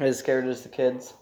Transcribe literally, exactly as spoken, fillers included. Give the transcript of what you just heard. As scared as the kids.